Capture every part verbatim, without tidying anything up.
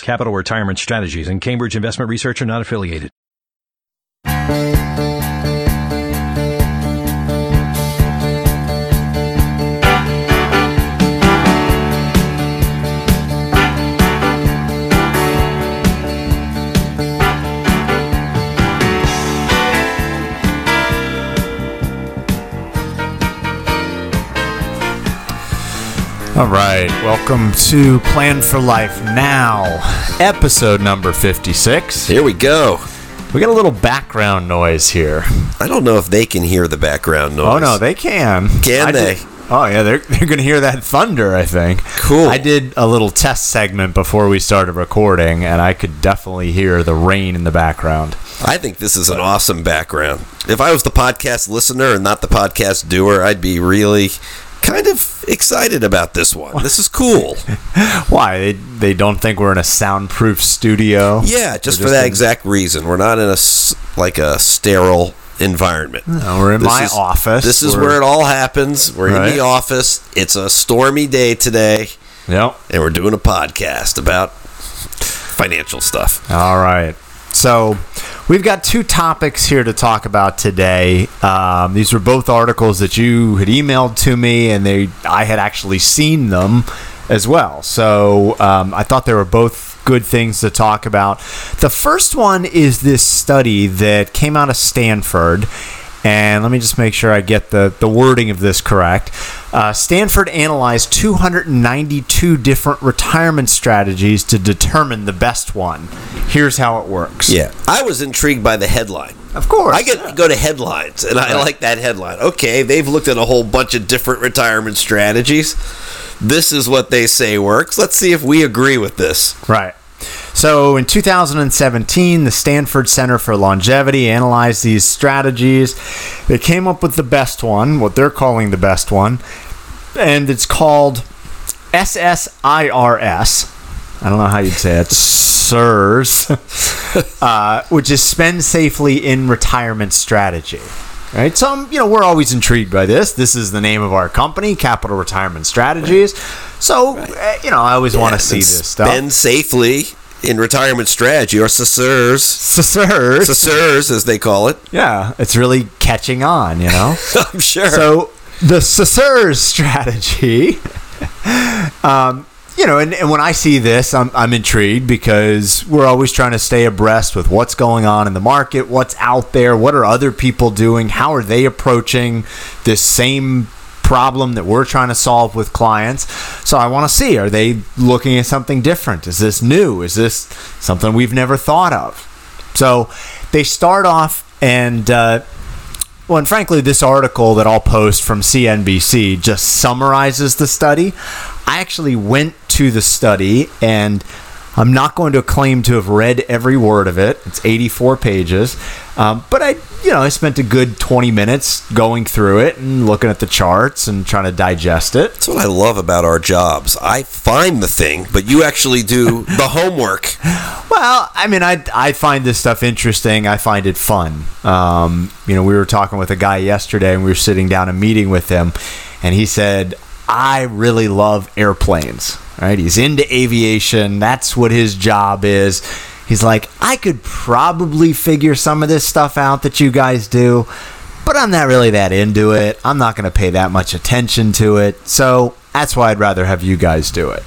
Capital Retirement Strategies and Cambridge Investment Research are not affiliated. All right, welcome to Plan for Life Now, episode number fifty-six. Here we go. We got a little background noise here. I don't know if they can hear the background noise. Oh, no, they can. Can I they? Did, oh, yeah, they're, they're going to hear that thunder, I think. Cool. I did a little test segment before we started recording, and I could definitely hear the rain in the background. I think this is an awesome background. If I was the podcast listener and not the podcast doer, I'd be really... kind of excited about this one. This is cool. Why? They, they don't think we're in a soundproof studio? Yeah, just, just for that in... exact reason. We're not in a, like a sterile environment. No, we're in this my is, office. This is we're... where it all happens. We're right. in the office. It's a stormy day today. Yep. And we're doing a podcast about financial stuff. All right. So we've got two topics here to talk about today. Um, these were both articles that you had emailed to me, and they I had actually seen them as well. So um, I thought they were both good things to talk about. The first one is this study that came out of Stanford. And let me just make sure I get the, the wording of this correct. Uh, Stanford analyzed two hundred ninety-two different retirement strategies to determine the best one. Here's how it works. Yeah. I was intrigued by the headline. Of course. I get yeah. go to headlines, and I right. like that headline. Okay, they've looked at a whole bunch of different retirement strategies. This is what they say works. Let's see if we agree with this. Right. So in two thousand seventeen, the Stanford Center for Longevity analyzed these strategies. They came up with the best one, what they're calling the best one, and it's called S S I R S. I don't know how you'd say it. SSIRS, uh, which is Spend Safely in Retirement Strategy. Right, so um, you know we're always intrigued by this. This is the name of our company, Capital Retirement Strategies. Right. So right. Uh, you know I always yeah, want to see this stuff. Spend safely in retirement strategy, or S S I R S. S S I R S. S S I R S, as they call it. Yeah, it's really catching on. You know, I'm sure. So the S S I R S strategy. um, You know, and, and when I see this, I'm I'm intrigued because we're always trying to stay abreast with what's going on in the market, what's out there, what are other people doing, how are they approaching this same problem that we're trying to solve with clients. So I want to see, are they looking at something different? Is this new? Is this something we've never thought of? So they start off and... uh Well, and frankly, this article that I'll post from C N B C just summarizes the study. I actually went to the study, and I'm not going to claim to have read every word of it. It's eighty-four pages, um, but I, you know, I spent a good twenty minutes going through it and looking at the charts and trying to digest it. That's what I love about our jobs. I find the thing, but you actually do the homework. Well, I mean, I I find this stuff interesting. I find it fun. Um, you know, we were talking with a guy yesterday, and we were sitting down and meeting with him, and he said, "I really love airplanes." Right? He's into aviation. That's what his job is. He's like, I could probably figure some of this stuff out that you guys do, but I'm not really that into it. I'm not going to pay that much attention to it. So that's why I'd rather have you guys do it.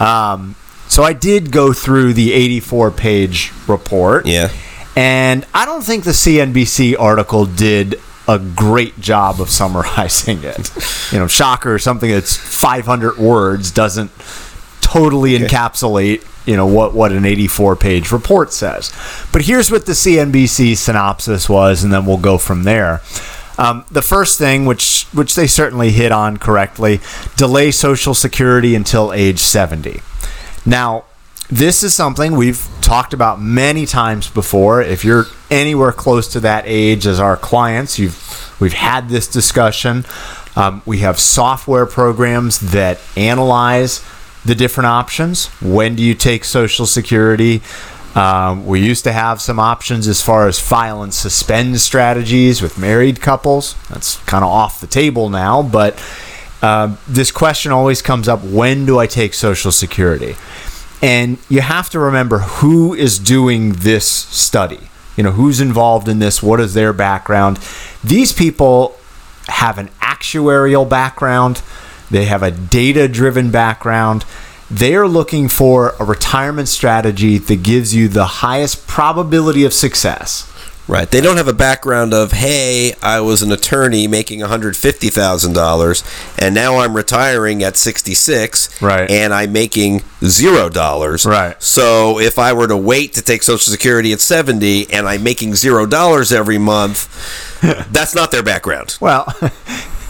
Um, so I did go through the eighty-four page report. Yeah. And I don't think the C N B C article did a great job of summarizing it. You know, shocker, something that's five hundred words doesn't totally okay. encapsulate, you know, what, what an eighty-four page report says. But here's what the C N B C synopsis was, and then we'll go from there. Um, the first thing, which, which they certainly hit on correctly, delay Social Security until age seventy. Now, this is something we've talked about many times before. If you're anywhere close to that age as our clients, you've we've had this discussion. Um, we have software programs that analyze the different options. When do you take Social Security? Um, we used to have some options as far as file and suspend strategies with married couples. That's kind of off the table now, but uh, this question always comes up, when do I take Social Security? And you have to remember who is doing this study. You know, who's involved in this? What is their background? These people have an actuarial background. They have a data-driven background. They are looking for a retirement strategy that gives you the highest probability of success. Right. They don't have a background of, hey, I was an attorney making one hundred fifty thousand dollars, and now I'm retiring at sixty-six, right, and I'm making zero dollars. Right. So if I were to wait to take Social Security at seventy and I'm making zero dollars every month, that's not their background. Well...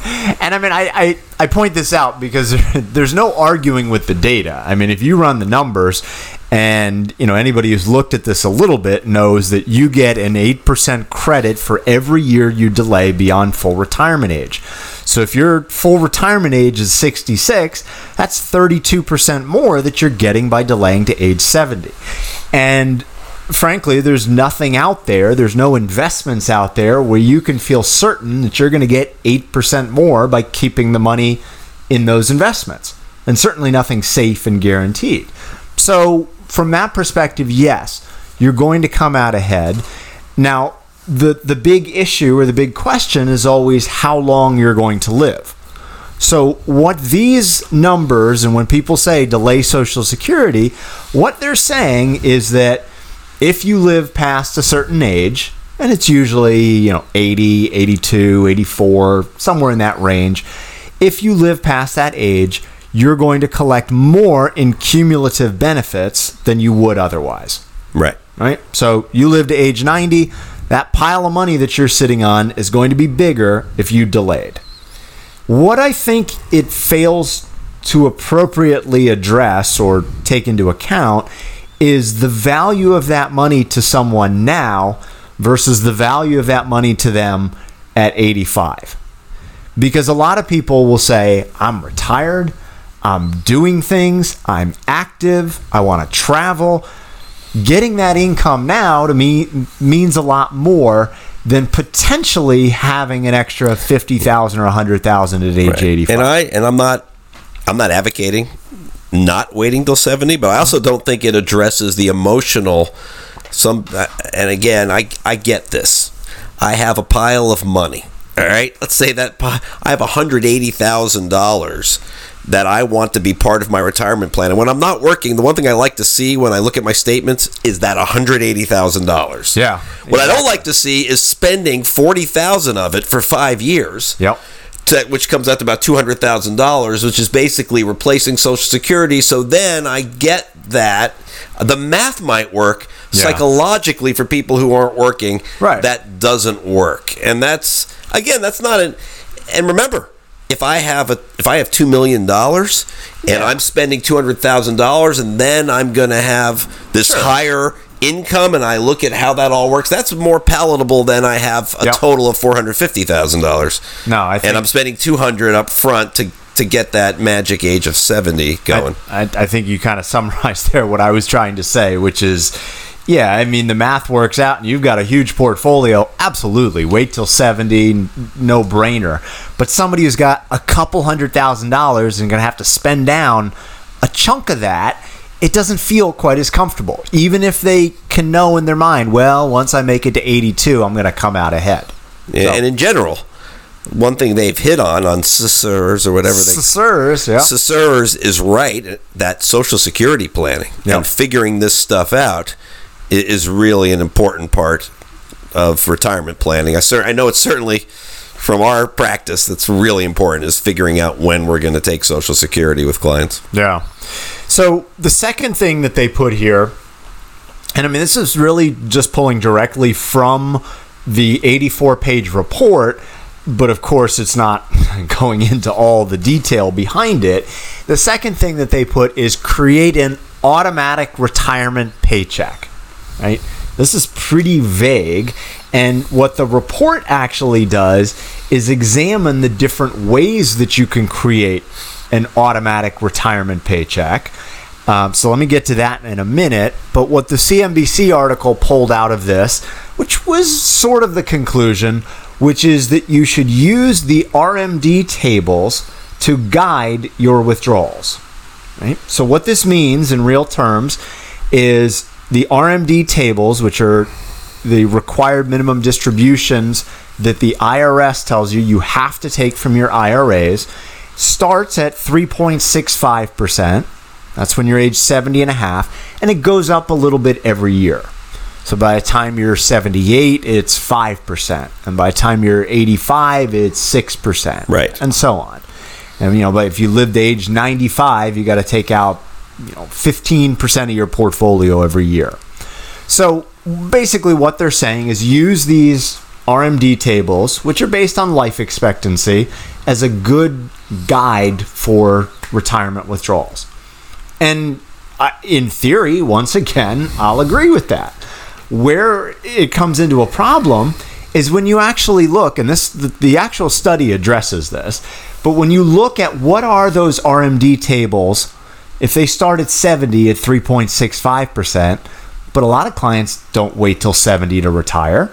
And I mean, I, I, I point this out because there's no arguing with the data. I mean, if you run the numbers, and you know anybody who's looked at this a little bit knows that you get an eight percent credit for every year you delay beyond full retirement age. So if your full retirement age is sixty-six, that's thirty-two percent more that you're getting by delaying to age seventy. And frankly, there's nothing out there, there's no investments out there where you can feel certain that you're going to get eight percent more by keeping the money in those investments. And certainly nothing safe and guaranteed. So from that perspective, yes, you're going to come out ahead. Now, the, the big issue or the big question is always how long you're going to live. So what these numbers, and when people say delay Social Security, what they're saying is that if you live past a certain age, and it's usually, you know, eighty, eighty-two, eighty-four, somewhere in that range, if you live past that age, you're going to collect more in cumulative benefits than you would otherwise. Right. Right? So you live to age ninety, that pile of money that you're sitting on is going to be bigger if you delayed. What I think it fails to appropriately address or take into account is the value of that money to someone now versus the value of that money to them at eighty-five. Because a lot of people will say, I'm retired, I'm doing things, I'm active, I want to travel. Getting that income now to me means a lot more than potentially having an extra fifty thousand dollars or one hundred thousand dollars at age right. eighty-five. And I and I'm not I'm not advocating not waiting till seventy, but I also don't think it addresses the emotional some and again I I get this. I have a pile of money. All right? Let's say that I have one hundred eighty thousand dollars that I want to be part of my retirement plan. And when I'm not working, the one thing I like to see when I look at my statements is that one hundred eighty thousand dollars. Yeah. Exactly. What I don't like to see is spending forty thousand dollars of it for five years. Yep. To, which comes out to about two hundred thousand dollars, which is basically replacing Social Security. So then I get that. The math might work. Yeah. Psychologically for people who aren't working, right. That doesn't work. And that's, again, that's not an... And remember, if I have a, if I have two million dollars and yeah. I'm spending two hundred thousand dollars and then I'm going to have this sure. higher... income, and I look at how that all works, that's more palatable than I have a yep. total of four hundred fifty thousand dollars. No, I think, and I'm spending two hundred up front to to get that magic age of seventy going. I, I, I think you kind of summarized there what I was trying to say, which is, yeah, I mean, the math works out and you've got a huge portfolio. Absolutely. Wait till seventy, no brainer. But somebody who's got a couple hundred thousand dollars and going to have to spend down a chunk of that, it doesn't feel quite as comfortable, even if they can know in their mind, well, once I make it to eighty-two, I'm going to come out ahead. Yeah, so. And in general, one thing they've hit on, on S S I R S or whatever they... S S I R S, yeah. S S I R S is right, that Social Security planning yeah. and figuring this stuff out is really an important part of retirement planning. I, cer- I know it's certainly... From our practice, that's really important, is figuring out when we're going to take Social Security with clients. Yeah. So the second thing that they put here, and I mean, this is really just pulling directly from the eighty-four page report, but of course, it's not going into all the detail behind it. The second thing that they put is create an automatic retirement paycheck, right? This is pretty vague. And what the report actually does is examine the different ways that you can create an automatic retirement paycheck. Um, so let me get to that in a minute. But what the C N B C article pulled out of this, which was sort of the conclusion, which is that you should use the R M D tables to guide your withdrawals. Right? So what this means in real terms is the R M D tables, which are the required minimum distributions that the I R S tells you you have to take from your I R As, starts at three point six five percent. That's when you're age seventy and a half, and it goes up a little bit every year. So by the time you're seventy-eight, it's five percent. And by the time you're eighty-five, it's six percent. Right. And so on. And, you know, but if you live to age ninety-five, you got to take out, you know, fifteen percent of your portfolio every year. So basically what they're saying is use these R M D tables, which are based on life expectancy, as a good guide for retirement withdrawals. And in theory, once again, I'll agree with that. Where it comes into a problem is when you actually look, and this the actual study addresses this, but when you look at what are those R M D tables, if they start at seventy at three point six five percent, but a lot of clients don't wait till seventy to retire.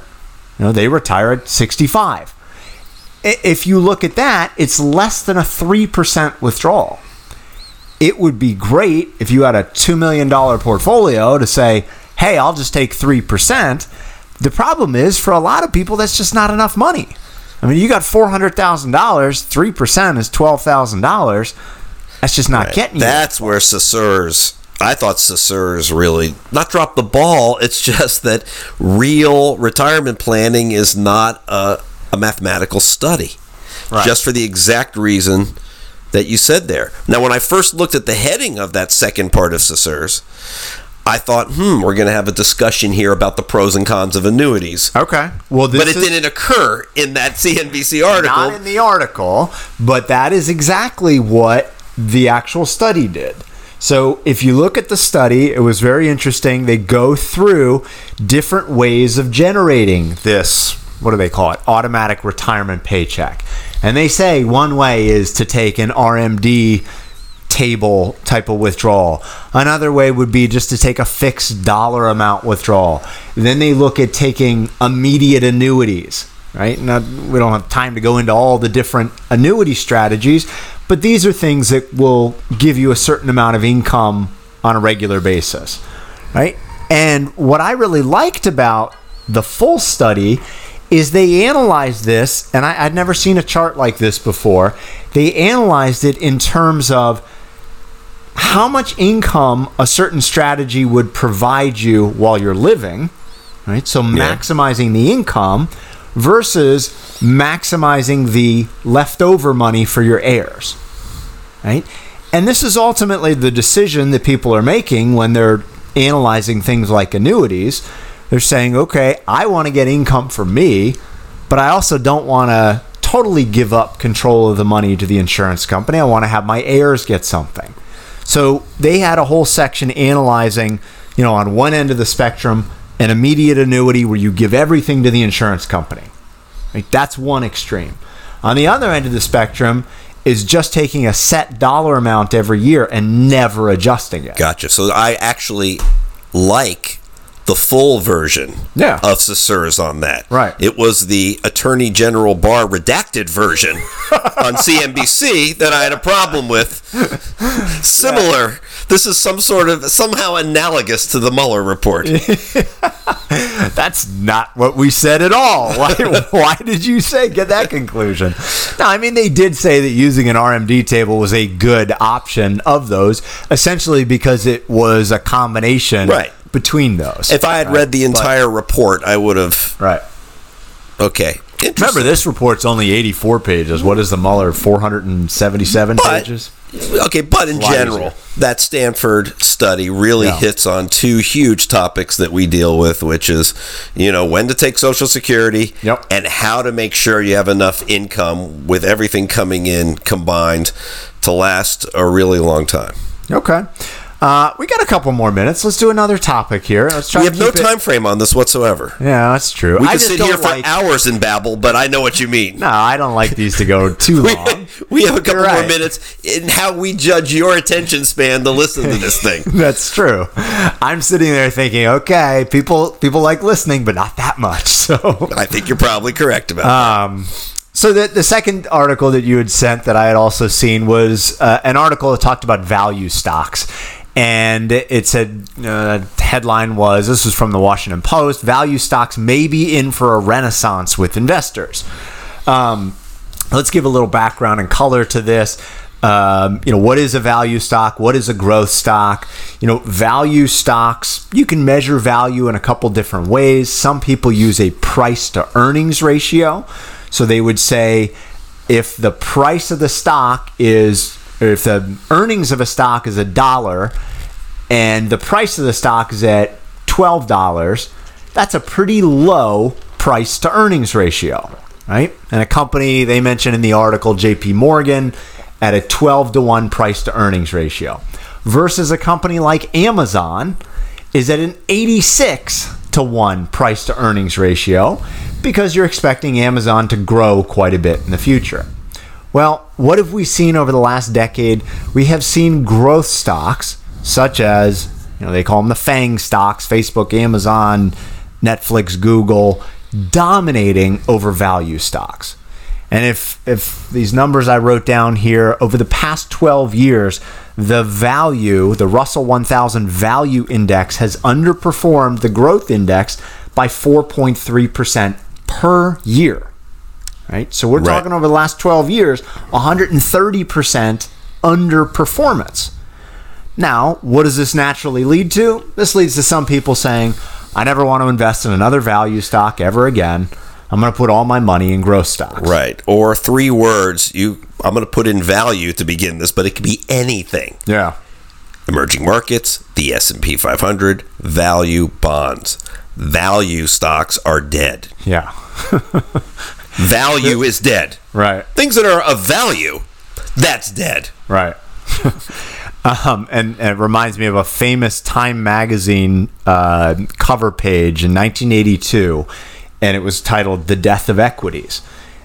You know, they retire at sixty-five. If you look at that, it's less than a three percent withdrawal. It would be great if you had a two million dollars portfolio to say, hey, I'll just take three percent. The problem is, for a lot of people, that's just not enough money. I mean, you got four hundred thousand dollars, three percent is twelve thousand dollars. That's just not right. Getting you. That's where S S I R S, I thought S S I R S really, not dropped the ball, it's just that real retirement planning is not a, a mathematical study. Right. Just for the exact reason that you said there. Now, when I first looked at the heading of that second part of S S I R S, I thought, hmm, we're going to have a discussion here about the pros and cons of annuities. Okay. Well, this but it is, didn't occur in that C N B C article. Not in the article, but that is exactly what the actual study did. So if you look at the study, it was very interesting. They go through different ways of generating this, what do they call it, automatic retirement paycheck. And they say one way is to take an R M D table type of withdrawal. Another way would be just to take a fixed dollar amount withdrawal. And then they look at taking immediate annuities, right? Now, we don't have time to go into all the different annuity strategies, but these are things that will give you a certain amount of income on a regular basis, right? And what I really liked about the full study is they analyzed this, and I, I'd never seen a chart like this before. They analyzed it in terms of how much income a certain strategy would provide you while you're living, right? So maximizing yeah. the income versus maximizing the leftover money for your heirs, right? And this is ultimately the decision that people are making when they're analyzing things like annuities. They're saying, okay, I want to get income for me, but I also don't want to totally give up control of the money to the insurance company. I want to have my heirs get something. So they had a whole section analyzing, you know, on one end of the spectrum, an immediate annuity where you give everything to the insurance company. Like, that's one extreme. On the other end of the spectrum is just taking a set dollar amount every year and never adjusting it. Gotcha. So I actually like the full version yeah. of S S I R S on that. Right. It was the Attorney General Barr redacted version on C N B C that I had a problem with. Similar. Yeah. This is some sort of, somehow analogous to the Mueller report. That's not what we said at all. Why, why did you say get that conclusion? No, I mean, they did say that using an R M D table was a good option of those, essentially because it was a combination. Right. Between those. If I had right? read the entire but, report, I would have. Right. Okay. Remember, this report's only eighty-four pages. What is the Mueller? four hundred seventy-seven but, pages? Okay, but in general, that Stanford study really yeah. hits on two huge topics that we deal with, which is, you know, when to take Social Security yep. and how to make sure you have enough income with everything coming in combined to last a really long time. Okay. Uh, we got a couple more minutes. Let's do another topic here. Let's try we have no it... time frame on this whatsoever. Yeah, that's true. We I could sit here like... for hours and babble, but I know what you mean. No, I don't like these to go too long. we, we have a couple right. more minutes in how we judge your attention span to listen to this thing. That's true. I'm sitting there thinking, okay, people people like listening, but not that much. So I think you're probably correct about um, that. So the, the second article that you had sent that I had also seen was uh, an article that talked about value stocks. And it said, uh, headline was, this was from the Washington Post, value stocks may be in for a renaissance with investors. Um, let's give a little background and color to this. Um, you know, what is a value stock? What is a growth stock? You know, value stocks, you can measure value in a couple different ways. Some people use a price to earnings ratio. So they would say if the price of the stock is, or if the earnings of a stock is a dollar and the price of the stock is at twelve dollars, that's a pretty low price to earnings ratio, right? And a company, they mentioned in the article, J P Morgan, at a twelve to one price to earnings ratio, versus a company like Amazon is at an eighty-six to one price to earnings ratio, because you're expecting Amazon to grow quite a bit in the future. Well, what have we seen over the last decade? We have seen growth stocks such as, you know, they call them the FANG stocks, Facebook, Amazon, Netflix, Google, dominating over value stocks. And if if these numbers I wrote down here, over the past twelve years, the value, the Russell one thousand value index has underperformed the growth index by four point three percent per year, right? So we're right. talking over the last twelve years, one hundred thirty percent underperformance. Now, what does this naturally lead to? This leads to some people saying, I never want to invest in another value stock ever again. I'm going to put all my money in growth stocks. Right. Or three words. You, I'm going to put in value to begin this, but it could be anything. Yeah. Emerging markets, the S and P five hundred, value bonds. Value stocks are dead. Yeah. Value is dead. Right. Things that are of value, that's dead. Right. Um, and, and it reminds me of a famous Time magazine uh, cover page in nineteen eighty-two. And it was titled The Death of Equities.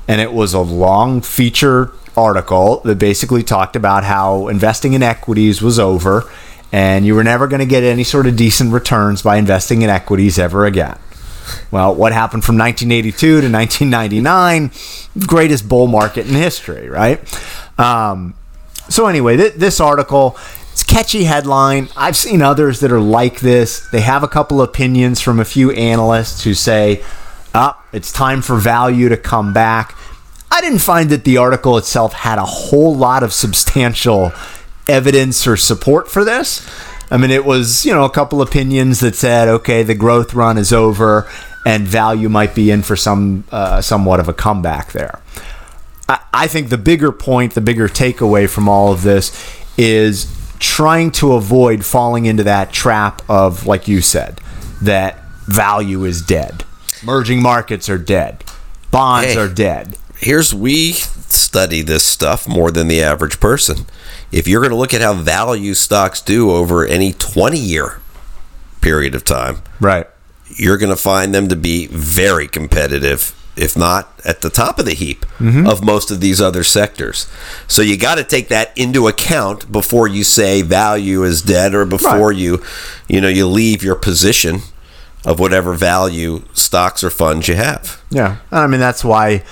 And it was a long feature article that basically talked about how investing in equities was over and you were never going to get any sort of decent returns by investing in equities ever again. Well, what happened from nineteen eighty-two to nineteen ninety-nine? Greatest bull market in history, right? Um, so anyway, th- this article... It's a catchy headline. I've seen others that are like this. They have a couple opinions from a few analysts who say, ah, it's time for value to come back. I didn't find that the article itself had a whole lot of substantial evidence or support for this. I mean, it was, you know, a couple opinions that said, okay, the growth run is over and value might be in for some uh, somewhat of a comeback there. I, I think the bigger point, the bigger takeaway from all of this is trying to avoid falling into that trap of, like you said, that value is dead. Emerging markets are dead. Bonds hey, are dead. Here's, we study this stuff more than the average person. If you're going to look at how value stocks do over any twenty-year period of time, right, you're going to find them to be very competitive, if not at the top of the heap mm-hmm. of most of these other sectors. So you got to take that into account before you say value is dead, or before right. you, you know, you leave your position of whatever value stocks or funds you have. Yeah. I mean, that's why,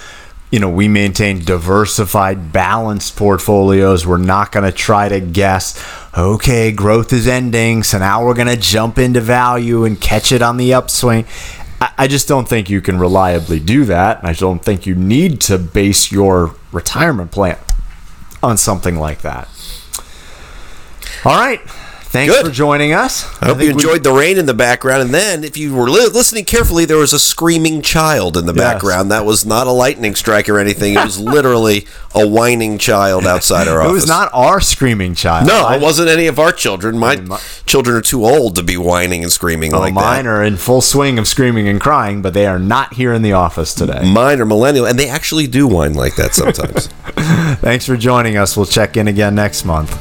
you know, we maintain diversified, balanced portfolios. We're not going to try to guess, okay, growth is ending, so now we're going to jump into value and catch it on the upswing. I just don't think you can reliably do that. And I don't think you need to base your retirement plan on something like that. All right. Thanks Good. for joining us. I, I hope you enjoyed we... the rain in the background. And then if you were li- listening carefully, there was a screaming child in the yes. background. That was not a lightning strike or anything. It was literally a whining child outside our office. It was not our screaming child. No, I... it wasn't any of our children. My, I mean, my children are too old to be whining and screaming well, like mine that. Mine are in full swing of screaming and crying, but they are not here in the office today. Mine are millennial, and they actually do whine like that sometimes. Thanks for joining us. We'll check in again next month.